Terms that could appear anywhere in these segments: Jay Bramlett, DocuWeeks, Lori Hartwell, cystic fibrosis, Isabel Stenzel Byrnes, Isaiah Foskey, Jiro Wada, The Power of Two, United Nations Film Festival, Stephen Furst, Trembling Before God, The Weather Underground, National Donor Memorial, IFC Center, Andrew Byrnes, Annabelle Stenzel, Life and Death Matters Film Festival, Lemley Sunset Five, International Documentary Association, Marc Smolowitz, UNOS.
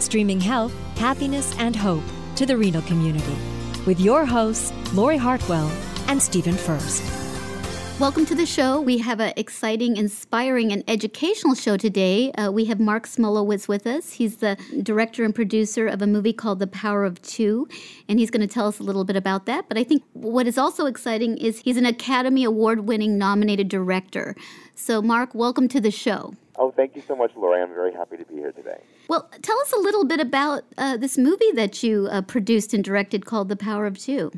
streaming health, happiness, and hope to the renal community with your hosts, Lori Hartwell and Stephen Furst. Welcome to the show. We have an exciting, inspiring, and educational show today. We have Marc Smolowitz with us. He's the director and producer of a movie called The Power of Two, and he's going to tell us a little bit about that. But I think what is also exciting is he's an Academy Award-winning nominated director. So, Marc, welcome to the show. Oh, thank you so much, Lori. I'm very happy to be here today. Well, tell us a little bit about this movie that you produced and directed called The Power of Two.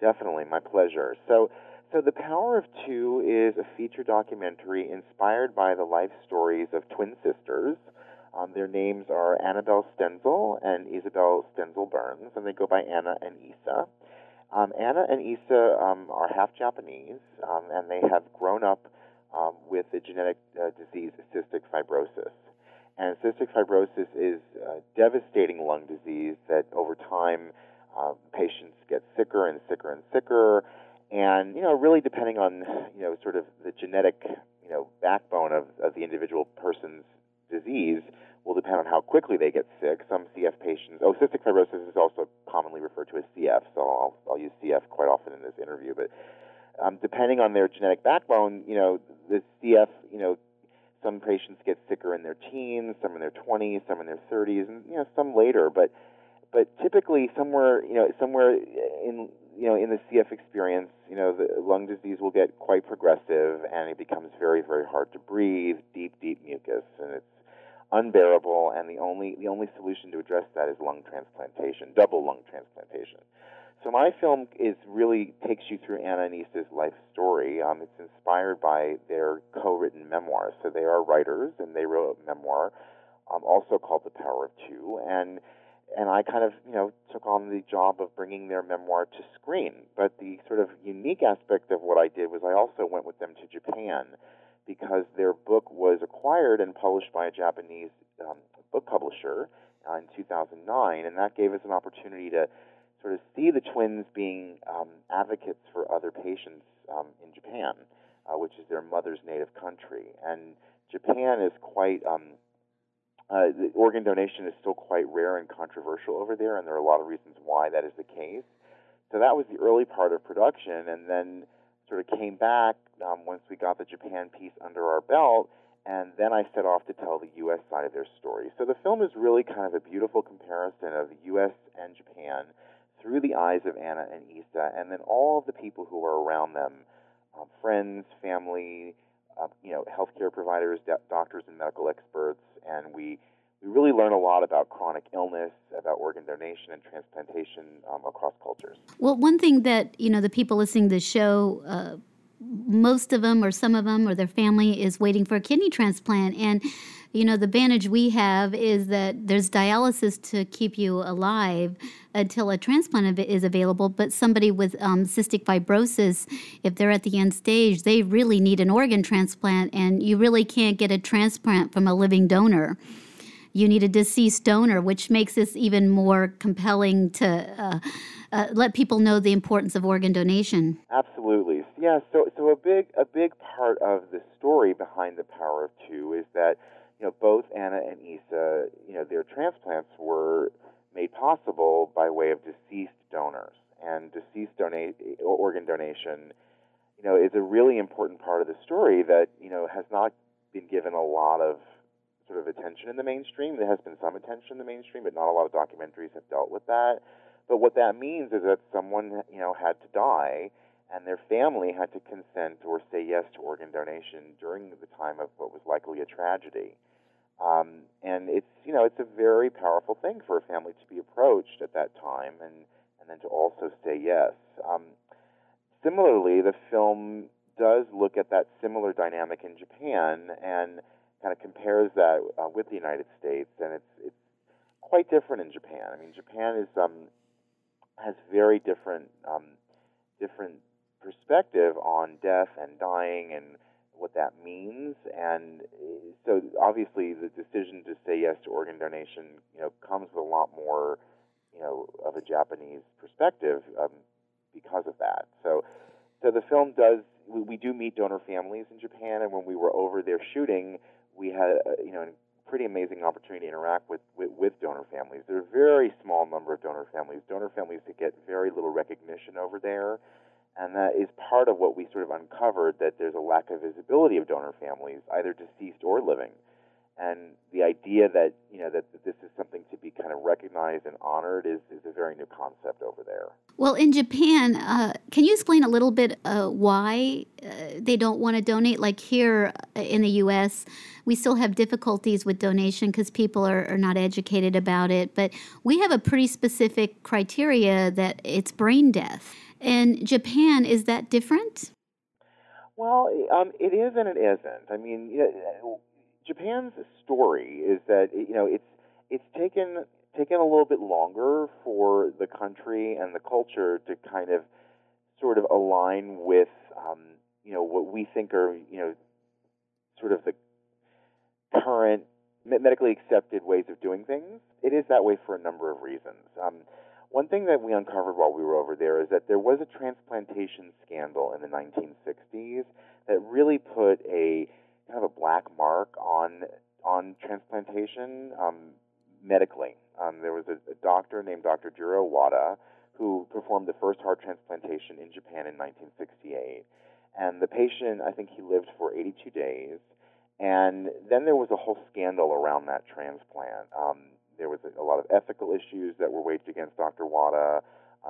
Definitely. My pleasure. So The Power of Two is a feature documentary inspired by the life stories of twin sisters. Their names are Annabelle Stenzel and Isabel Stenzel Byrnes, and they go by Anna and Isa. Anna and Isa are half Japanese, and they have grown up with the genetic disease cystic fibrosis. And cystic fibrosis is a devastating lung disease that over time patients get sicker and sicker and sicker. And, you know, really depending on, you know, sort of the genetic, you know, backbone of the individual person's disease will depend on how quickly they get sick. Some CF patients, cystic fibrosis is also commonly referred to as CF, so I'll use CF quite often in this interview, but depending on their genetic backbone, you know, the CF, you know, some patients get sicker in their teens, some in their 20s, some in their 30s, and, you know, some later. But typically somewhere in the CF experience, you know, the lung disease will get quite progressive, and it becomes very, very hard to breathe, deep mucus, and it's unbearable. And the only solution to address that is lung transplantation, double lung transplantation. So my film is really takes you through Anna and Isa's life story. It's inspired by their co-written memoirs. So they are writers, and they wrote a memoir, also called The Power of Two. And I kind of, you know, took on the job of bringing their memoir to screen. But the sort of unique aspect of what I did was I also went with them to Japan, because their book was acquired and published by a Japanese book publisher in 2009, and that gave us an opportunity to sort of see the twins being advocates for other patients in Japan, which is their mother's native country. And Japan is quite... the organ donation is still quite rare and controversial over there, and there are a lot of reasons why that is the case. So that was the early part of production, and then sort of came back once we got the Japan piece under our belt, and then I set off to tell the U.S. side of their story. So the film is really kind of a beautiful comparison of the U.S. and Japan through the eyes of Anna and Isa, and then all of the people who are around them, friends, family, you know, healthcare providers, doctors, and medical experts, and we really learn a lot about chronic illness, about organ donation and transplantation across cultures. Well, one thing that, you know, the people listening to the show, most of them or some of them or their family is waiting for a kidney transplant, and, you know, the advantage we have is that there's dialysis to keep you alive until a transplant is available. But somebody with cystic fibrosis, if they're at the end stage, they really need an organ transplant, and you really can't get a transplant from a living donor. You need a deceased donor, which makes this even more compelling to let people know the importance of organ donation. Absolutely. Yeah, so a big part of the story behind The Power of Two is that, you know, both Anna and Isa, you know, their transplants were made possible by way of deceased donors. And deceased organ donation, you know, is a really important part of the story that, you know, has not been given a lot of sort of attention in the mainstream. There has been some attention in the mainstream, but not a lot of documentaries have dealt with that. But what that means is that someone, you know, had to die, and their family had to consent or say yes to organ donation during the time of what was likely a tragedy. And it's, you know, it's a very powerful thing for a family to be approached at that time, and then to also say yes. Similarly, the film does look at that similar dynamic in Japan and kind of compares that with the United States, and it's quite different in Japan. I mean, Japan is has very different different perspective on death and dying and what that means. And so obviously the decision to say yes to organ donation, you know, comes with a lot more, you know, of a Japanese perspective because of that. So the film does, we do meet donor families in Japan, and when we were over there shooting, we had, you know, a pretty amazing opportunity to interact with donor families. There are a very small number of donor families. Donor families that get very little recognition over there, and that is part of what we sort of uncovered, that there's a lack of visibility of donor families, either deceased or living. And the idea that, you know, that this is something to be kind of recognized and honored is a very new concept over there. Well, in Japan, can you explain a little bit why they don't want to donate? Like here in the U.S., we still have difficulties with donation because people are not educated about it. But we have a pretty specific criteria that it's brain death. And Japan, is that different? Well, it is and it isn't. I mean, Japan's story is that, you know, it's taken a little bit longer for the country and the culture to kind of sort of align with, you know, what we think are, you know, sort of the current medically accepted ways of doing things. It is that way for a number of reasons. One thing that we uncovered while we were over there is that there was a transplantation scandal in the 1960s that really put a kind of a black mark on transplantation medically. There was a doctor named Dr. Jiro Wada who performed the first heart transplantation in Japan in 1968. And the patient, I think he lived for 82 days. And then there was a whole scandal around that transplant. There was a lot of ethical issues that were waged against Dr. Wada.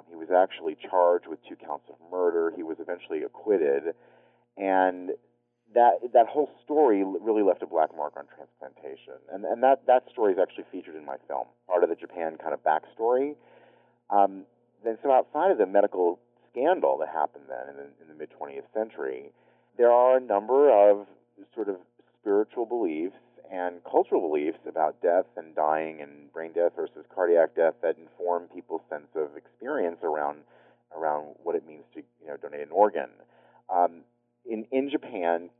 He was actually charged with 2 counts of murder. He was eventually acquitted. And that whole story really left a black mark on transplantation. And that story is actually featured in my film, part of the Japan kind of backstory. Then so outside of the medical scandal that happened then in the mid-20th century, there are a number of sort of spiritual beliefs and cultural beliefs about death and dying and brain death versus cardiac death that inform people's sense of experience around what it means to, you know, donate an organ. In Japan,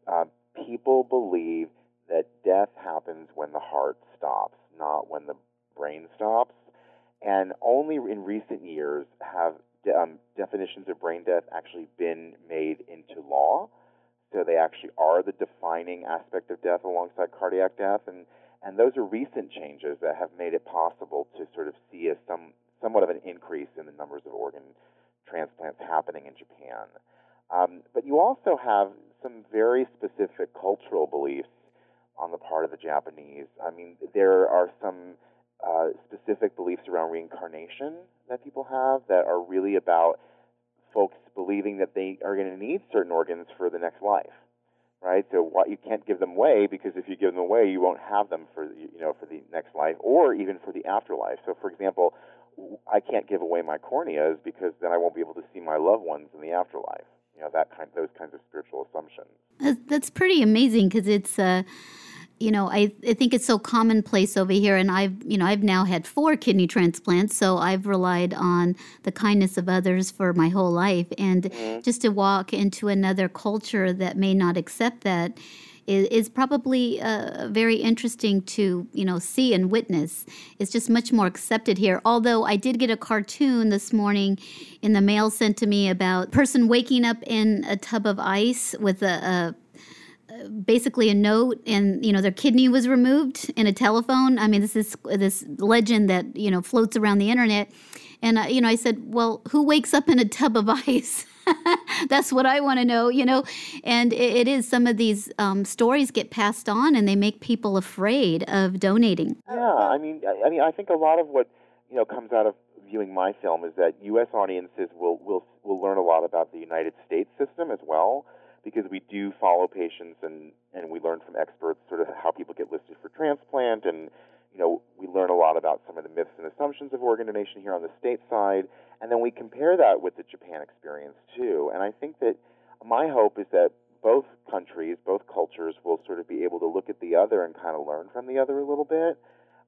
people believe that death happens when the heart stops, not when the brain stops. And only in recent years have definitions of brain death actually been made into law. So they actually are the defining aspect of death alongside cardiac death. And those are recent changes that have made it possible to sort of see a somewhat of an increase in the numbers of organ transplants happening in Japan. But you also have some very specific cultural beliefs on the part of the Japanese. I mean, there are some specific beliefs around reincarnation that people have that are really about folks believing that they are going to need certain organs for the next life, right? So you can't give them away, because if you give them away, you won't have them for, you know, for the next life or even for the afterlife. So, for example, I can't give away my corneas because then I won't be able to see my loved ones in the afterlife. You know, those kinds of spiritual assumptions. That's pretty amazing, because it's, you know, I think it's so commonplace over here. And I've now had 4 kidney transplants, so I've relied on the kindness of others for my whole life. And just to walk into another culture that may not accept that is probably very interesting to, you know, see and witness. It's just much more accepted here. Although I did get a cartoon this morning in the mail sent to me about a person waking up in a tub of ice with basically a note, and, you know, their kidney was removed, and a telephone. I mean, this is this legend that, you know, floats around the internet. And, you know, I said, well, who wakes up in a tub of ice? That's what I want to know, you know. And it is, some of these stories get passed on, and they make people afraid of donating. Yeah, I mean, I think a lot of what, you know, comes out of viewing my film is that U.S. audiences will learn a lot about the United States system as well, because we do follow patients and we learn from experts sort of how people get listed for transplant, and, you know, we learn a lot about some of the myths and assumptions of organ donation here on the state side, and then we compare that with the Japan experience too. And I think that my hope is that both countries, both cultures will sort of be able to look at the other and kind of learn from the other a little bit.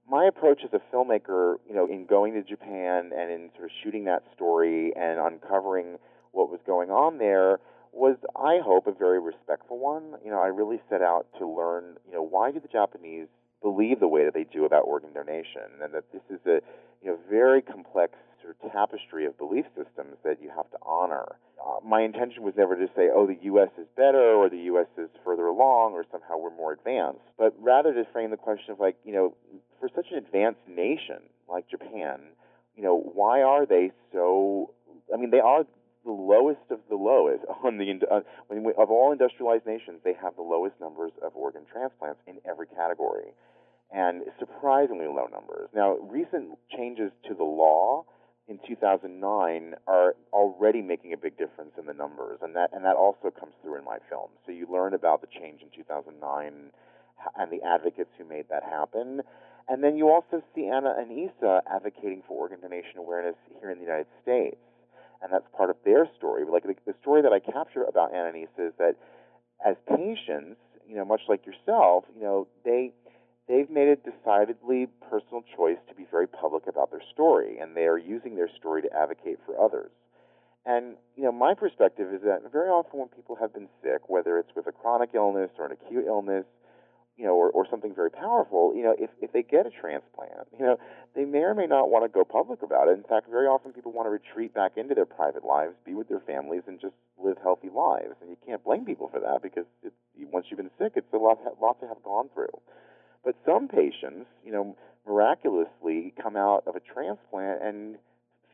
my approach as a filmmaker, you know, in going to Japan and in sort of shooting that story and uncovering what was going on there was, I hope, a very respectful one. You know, I really set out to learn, you know, why do the Japanese believe the way that they do about organ donation, and that this is a, you know, very complex sort of tapestry of belief systems that you have to honor. My intention was never to say, oh, the U.S. is better or the U.S. is further along or somehow we're more advanced, but rather to frame the question of, like, you know, for such an advanced nation like Japan, you know, why are they so, I mean, they are the lowest of the lowest on the of all industrialized nations. They have the lowest numbers of organ transplants in every category, and surprisingly low numbers. Now, recent changes to the law in 2009 are already making a big difference in the numbers, and that also comes through in my film. So you learn about the change in 2009 and the advocates who made that happen. And then you also see Anna and Issa advocating for organ donation awareness here in the United States. And that's part of their story. Like, the story that I capture about Anna and Issa is that as patients, you know, much like yourself, you know, they've made a decidedly personal choice to be very public about their story, and they are using their story to advocate for others. And, you know, my perspective is that very often when people have been sick, whether it's with a chronic illness or an acute illness, you know, or something very powerful, you know, if they get a transplant, you know, they may or may not want to go public about it. In fact, very often people want to retreat back into their private lives, be with their families, and just live healthy lives. And you can't blame people for that, because it's, once you've been sick, it's a lot to have gone through. But some patients, you know, miraculously come out of a transplant and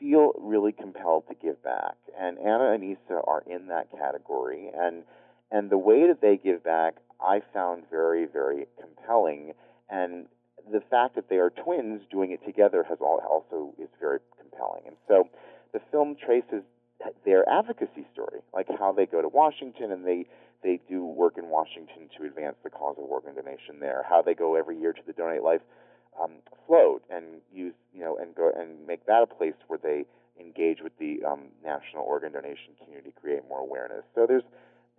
feel really compelled to give back. And Anna and Issa are in that category. And the way that they give back, I found very, very compelling, and the fact that they are twins doing it together also is very compelling. And so the film traces their advocacy story, like how they go to Washington and they do work in Washington to advance the cause of organ donation there, how they go every year to the Donate Life float and use, you know, and go and make that a place where they engage with the national organ donation community, create more awareness. So there's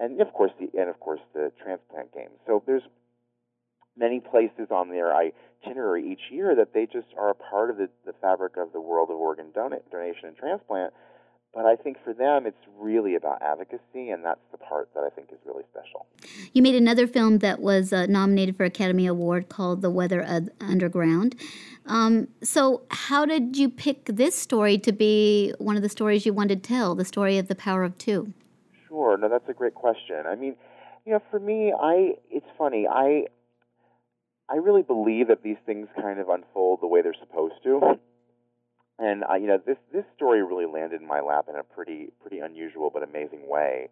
And of course the transplant game. So there's many places on their itinerary each year that they just are a part of the fabric of the world of organ donation and transplant. But I think for them, it's really about advocacy, and that's the part that I think is really special. You made another film that was nominated for Academy Award called The Weather Underground. So how did you pick this story to be one of the stories you wanted to tell, the story of The Power of Two? Sure. No, that's a great question. I mean, you know, for me, it's funny. I really believe that these things kind of unfold the way they're supposed to. And, you know, this story really landed in my lap in a pretty unusual but amazing way.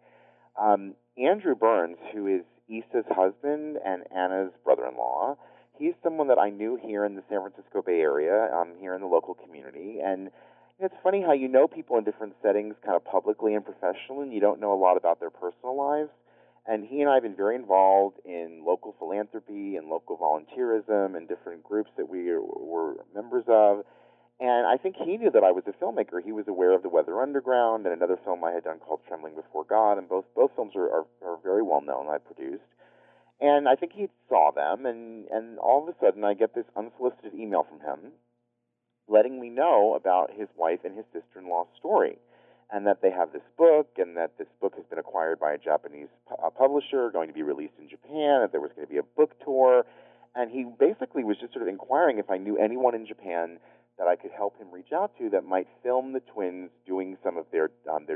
Andrew Byrnes, who is Issa's husband and Anna's brother-in-law, he's someone that I knew here in the San Francisco Bay Area, here in the local community, and it's funny how you know people in different settings, kind of publicly and professionally, and you don't know a lot about their personal lives. And he and I have been very involved in local philanthropy and local volunteerism and different groups that we were members of. And I think he knew that I was a filmmaker. He was aware of The Weather Underground and another film I had done called Trembling Before God, and both films are very well known, I produced. And I think he saw them, and all of a sudden I get this unsolicited email from him, letting me know about his wife and his sister-in-law's story, and that they have this book, and that this book has been acquired by a Japanese publisher, going to be released in Japan, that there was going to be a book tour. And he basically was just sort of inquiring if I knew anyone in Japan that I could help him reach out to that might film the twins doing some of their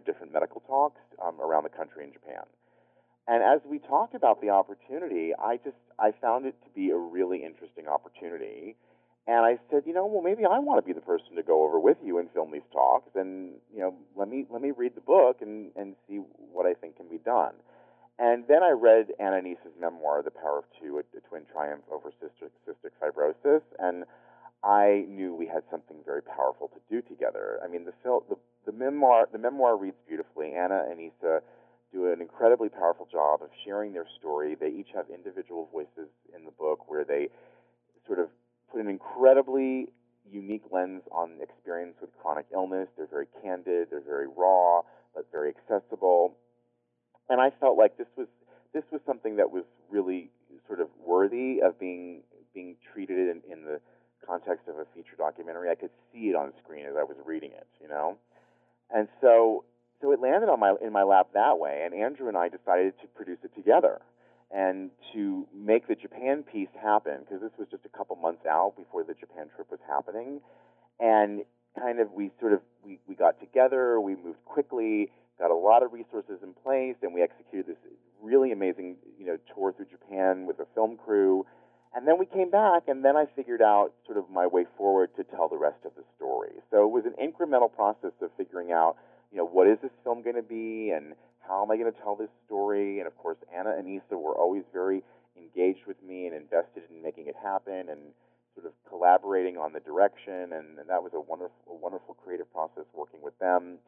different medical talks around the country in Japan. And as we talked about the opportunity, I found it to be a really interesting opportunity. And I said, you know, well, maybe I want to be the person to go over with you and film these talks, and, you know, let me read the book and see what I think can be done. And then I read Anna and Issa's memoir, The Power of Two, A Twin Triumph Over Cystic Fibrosis, and I knew we had something very powerful to do together. I mean, the memoir reads beautifully. Anna and Issa do an incredibly powerful job of sharing their story. They each have individual voices in the book where they sort of put an incredibly unique lens on experience with chronic illness. They're very candid, they're very raw, but very accessible. And I felt like this was something that was really sort of worthy of being treated in the context of a feature documentary, I could see it on screen as I was reading it, you know? And so it landed on in my lap that way, and Andrew and I decided to produce it together and to make the Japan piece happen, because this was just a couple months out before the Japan trip was happening. And kind of we got together, we moved quickly, got a lot of resources in place, and we executed this really amazing, you know, tour through Japan with a film crew. And then we came back, and then I figured out sort of my way forward to tell the rest of the story. So it was an incremental process of figuring out, you know, what is this film going to be, and how am I going to tell this story? And, of course, Anna and Issa were always very engaged with me and invested in making it happen and sort of collaborating on the direction, and that was a wonderful creative process working with them.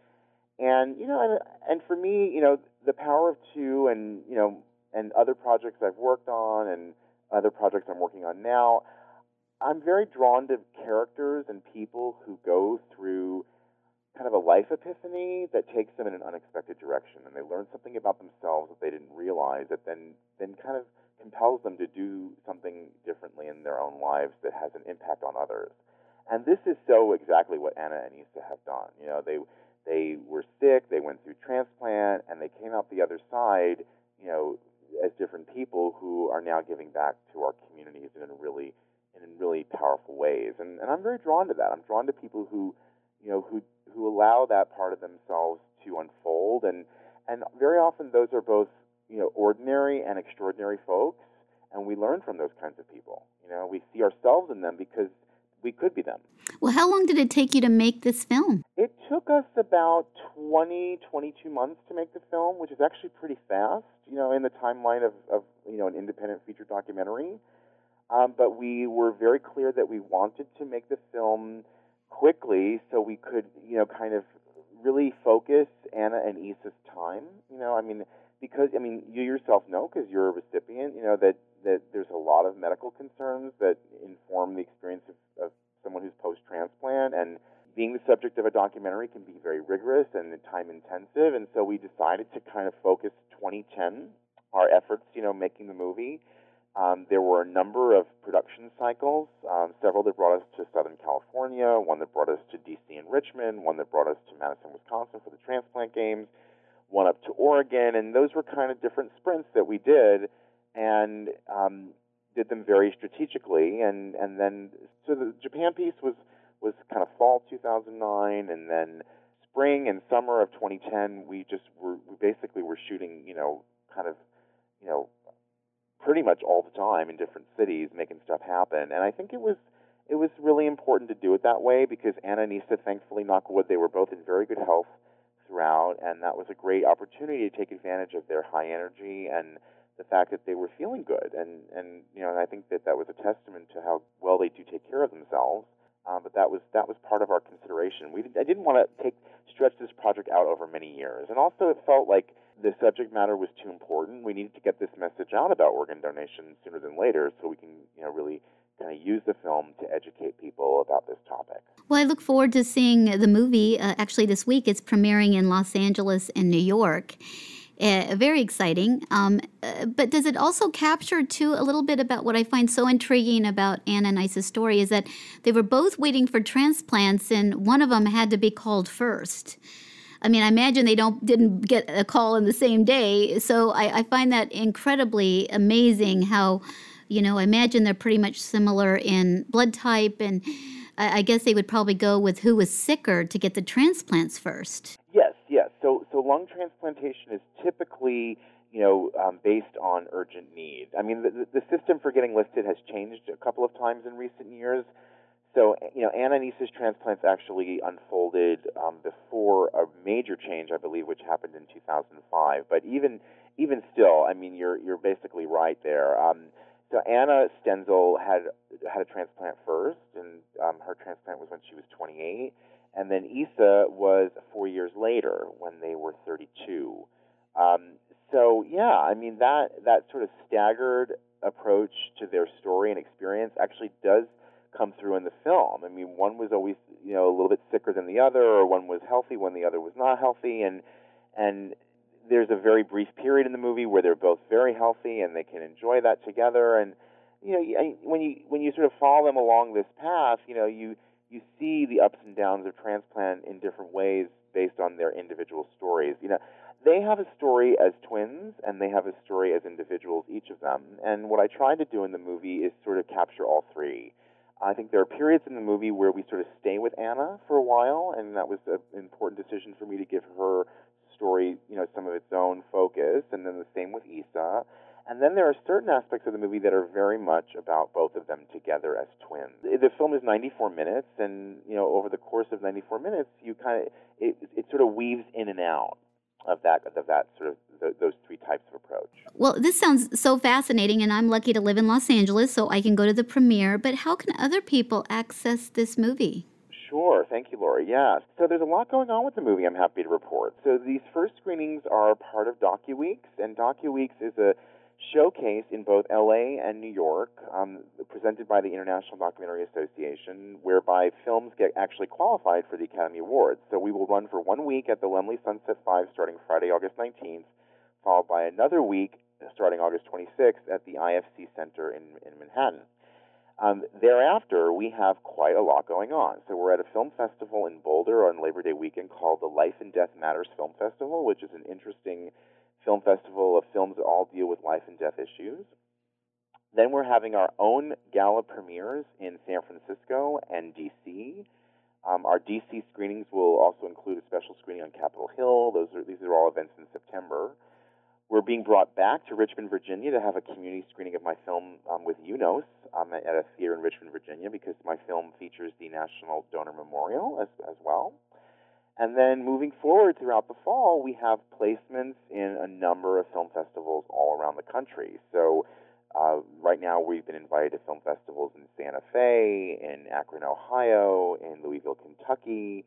And, you know, and for me, you know, The Power of Two and, you know, and other projects I've worked on and other projects I'm working on now, I'm very drawn to characters and people who go through kind of a life epiphany that takes them in an unexpected direction, and they learn something about themselves that they didn't realize that then kind of compels them to do something differently in their own lives that has an impact on others. And this is so exactly what Anna and Issa have done. You know, they were sick, they went through transplant, and they came out the other side, you know, as different people who are now giving back to our communities in really powerful ways. And I'm very drawn to that. I'm drawn to people who, you know, who allow that part of themselves to unfold. And very often those are both, you know, ordinary and extraordinary folks, and we learn from those kinds of people. You know, we see ourselves in them because we could be them. Well, how long did it take you to make this film? It took us about 22 months to make the film, which is actually pretty fast, you know, in the timeline of you know, an independent feature documentary. But we were very clear that we wanted to make the film quickly so we could, you know, kind of really focus Anna and Issa's time. You know, I mean, because, I mean, you yourself know, because you're a recipient, you know, that there's a lot of medical concerns that inform the experience of someone who's post-transplant, and being the subject of a documentary can be very rigorous and time-intensive, and so we decided to kind of focus 2010, our efforts, you know, making the movie. There were a number of production cycles, several that brought us to Southern California, one that brought us to D.C. and Richmond, one that brought us to Madison, Wisconsin for the transplant games, one up to Oregon, and those were kind of different sprints that we did, and did them very strategically, and then so the Japan piece was kind of fall 2009, and then spring and summer of 2010 we basically were shooting, you know, kind of, you know, pretty much all the time in different cities, making stuff happen. And I think it was really important to do it that way because Anna and Issa, thankfully, knock wood, they were both in very good health throughout, and that was a great opportunity to take advantage of their high energy and the fact that they were feeling good, and you know, and I think that was a testament to how well they do take care of themselves. But that was part of our consideration. I didn't want to stretch this project out over many years, and also it felt like the subject matter was too important. We needed to get this message out about organ donation sooner than later, so we can, you know, really kind of use the film to educate people about this topic. Well, I look forward to seeing the movie. Actually, this week it's premiering in Los Angeles and New York. Very exciting. But does it also capture, too, a little bit about what I find so intriguing about Anna and Issa's story is that they were both waiting for transplants, and one of them had to be called first. I mean, I imagine they didn't get a call in the same day. So I find that incredibly amazing how, you know, I imagine they're pretty much similar in blood type, and I guess they would probably go with who was sicker to get the transplants first. Yes. So lung transplantation is typically, you know, based on urgent need. I mean, the system for getting listed has changed a couple of times in recent years. So, you know, Anna and Issa's transplants actually unfolded before a major change, I believe, which happened in 2005. But even still, I mean, you're basically right there. So Anna Stenzel had a transplant first, and her transplant was when she was 28. And then Issa was 4 years later when they were 32. So, yeah, I mean, that sort of staggered approach to their story and experience actually does come through in the film. I mean, one was always, you know, a little bit sicker than the other, or one was healthy when the other was not healthy. And there's a very brief period in the movie where they're both very healthy and they can enjoy that together. And, when you sort of follow them along this path, you see the ups and downs of transplant in different ways based on their individual stories. They have a story as twins, and they have a story as individuals, each of them. And what I tried to do in the movie is sort of capture all three. I think there are periods in the movie where we sort of stay with Anna for a while, and that was an important decision for me to give her story, some of its own focus, and then the same with Isa. And then there are certain aspects of the movie that are very much about both of them together as twins. The film is 94 minutes, and over the course of 94 minutes, you kind of it sort of weaves in and out of that sort of those three types of approach. Well, this sounds so fascinating, and I'm lucky to live in Los Angeles, so I can go to the premiere. But how can other people access this movie? Sure. Thank you, Lori. Yeah. So there's a lot going on with the movie, I'm happy to report. So these first screenings are part of DocuWeeks, and DocuWeeks is a showcase in both LA and New York, presented by the International Documentary Association, whereby films get actually qualified for the Academy Awards. So we will run for 1 week at the Lemley Sunset Five starting Friday, August 19th, followed by another week starting August 26th at the IFC Center in Manhattan. Thereafter, we have quite a lot going on. So we're at a film festival in Boulder on Labor Day weekend called the Life and Death Matters Film Festival, which is an interesting film festival of films that all deal with life and death issues. Then we're having our own gala premieres in San Francisco and D.C. Our D.C. screenings will also include a special screening on Capitol Hill. These are all events in September. We're being brought back to Richmond, Virginia to have a community screening of my film with UNOS at a theater in Richmond, Virginia, because my film features the National Donor Memorial as well. And then moving forward throughout the fall, we have placements in a number of film festivals all around the country. So right now we've been invited to film festivals in Santa Fe, in Akron, Ohio, in Louisville, Kentucky.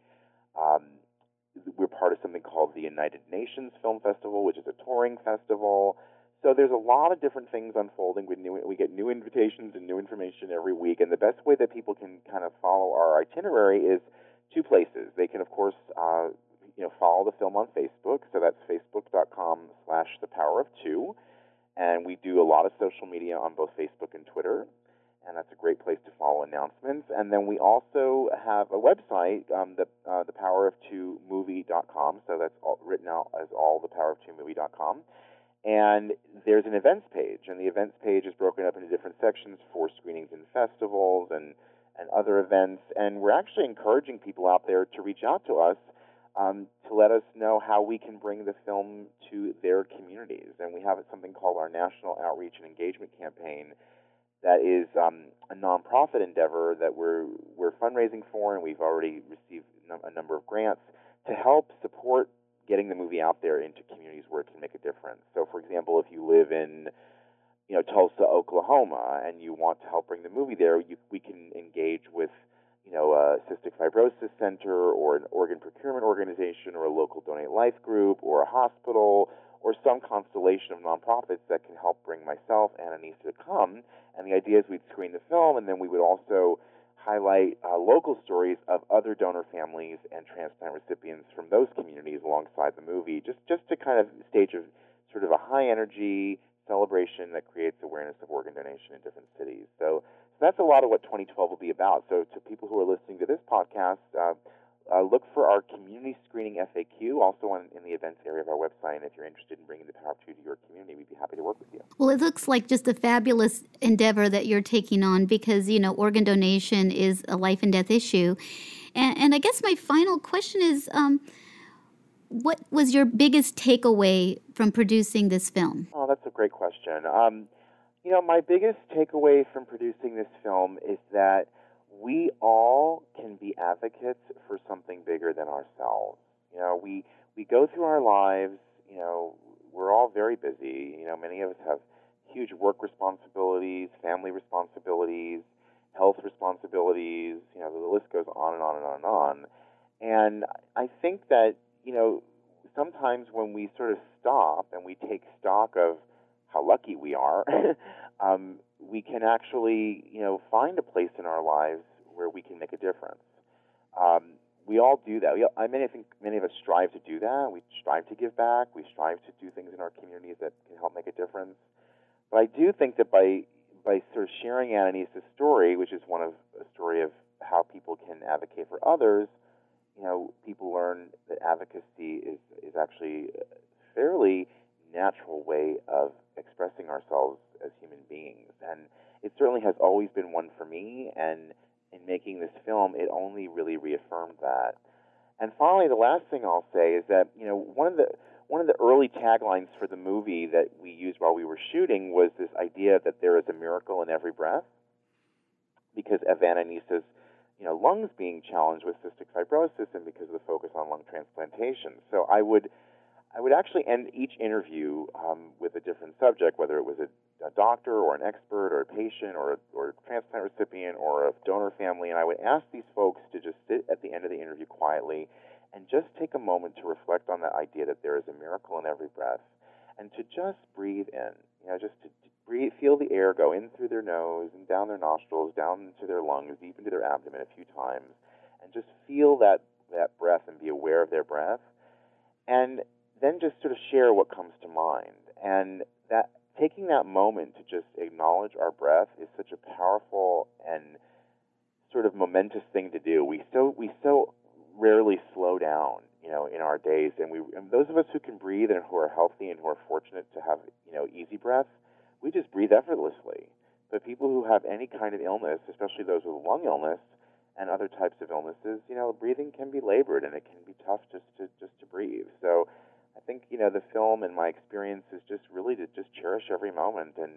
We're part of something called the United Nations Film Festival, which is a touring festival. So there's a lot of different things unfolding. We get new invitations and new information every week. And the best way that people can kind of follow our itinerary is two places. They can, of course, follow the film on Facebook. So that's facebook.com/thepoweroftwo. And we do a lot of social media on both Facebook and Twitter. And that's a great place to follow announcements. And then we also have a website, thepoweroftwomovie.com. So that's written out as all thepoweroftwomovie.com. And there's an events page. And the events page is broken up into different sections for screenings and festivals and other events, and we're actually encouraging people out there to reach out to us to let us know how we can bring the film to their communities. And we have something called our National Outreach and Engagement Campaign that is a nonprofit endeavor that we're fundraising for, and we've already received a number of grants to help support getting the movie out there into communities where it can make a difference. So, for example, if you live in Tulsa, Oklahoma, and you want to help bring the movie there, we can engage with, a cystic fibrosis center or an organ procurement organization or a local Donate Life group or a hospital or some constellation of nonprofits that can help bring myself and Anissa to come. And the idea is we'd screen the film, and then we would also highlight local stories of other donor families and transplant recipients from those communities alongside the movie, just to kind of stage a sort of a high-energy celebration that creates awareness of organ donation in different cities. So that's a lot of what 2012 will be about. So to people who are listening to this podcast, look for our community screening FAQ, also in the events area of our website. And if you're interested in bringing the Power of Two to your community, we'd be happy to work with you. Well, it looks like just a fabulous endeavor that you're taking on because, organ donation is a life and death issue. And I guess my final question is, what was your biggest takeaway from producing this film? Oh, that's a great question. My biggest takeaway from producing this film is that we all can be advocates for something bigger than ourselves. We go through our lives, we're all very busy. Many of us have huge work responsibilities, family responsibilities, health responsibilities, the list goes on and on and on and on. And I think that sometimes when we sort of stop and we take stock of how lucky we are, we can actually, find a place in our lives where we can make a difference. We all do that. I think many of us strive to do that. We strive to give back. We strive to do things in our communities that can help make a difference. But I do think that by by sort of sharing Ananias' story, which is a story of how people can advocate for others, you know, people learn that advocacy is actually a fairly natural way of expressing ourselves as human beings. And it certainly has always been one for me, and in making this film, it only really reaffirmed that. And finally, the last thing I'll say is that, you know, one of the early taglines for the movie that we used while we were shooting was this idea that there is a miracle in every breath, because of Ananias' lungs being challenged with cystic fibrosis and because of the focus on lung transplantation. So I would actually end each interview with a different subject, whether it was a doctor or an expert or a patient or a transplant recipient or a donor family, and I would ask these folks to just sit at the end of the interview quietly and just take a moment to reflect on that idea that there is a miracle in every breath, and to just breathe in, just to breathe, feel the air go in through their nose and down their nostrils, down into their lungs, deep into their abdomen a few times, and just feel that breath and be aware of their breath. And then just sort of share what comes to mind. And that taking that moment to just acknowledge our breath is such a powerful and sort of momentous thing to do. We so rarely slow down, in our days. And those of us who can breathe and who are healthy and who are fortunate to have, easy breath, we just breathe effortlessly. But people who have any kind of illness, especially those with lung illness and other types of illnesses, breathing can be labored and it can be tough just to breathe. So I think, the film and my experience is just really to just cherish every moment and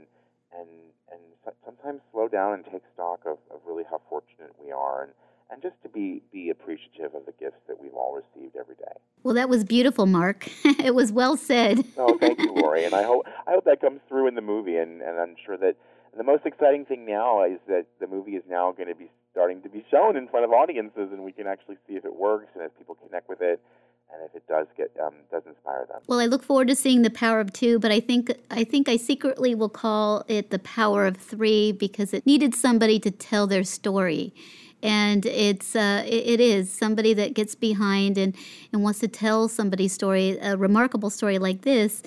sometimes slow down and take stock of really how fortunate we are and just to be appreciative of the gifts that we've all received every day. Well, that was beautiful, Marc. It was well said. Oh, thank you, Lori. And I hope that comes through in the movie. And I'm sure that the most exciting thing now is that the movie is now going to be starting to be shown in front of audiences, and we can actually see if it works and if people connect with it. And if it does inspire them. Well, I look forward to seeing The Power of Two, but I think I secretly will call it The Power of Three because it needed somebody to tell their story. And it is somebody that gets behind and wants to tell somebody's story, a remarkable story like this.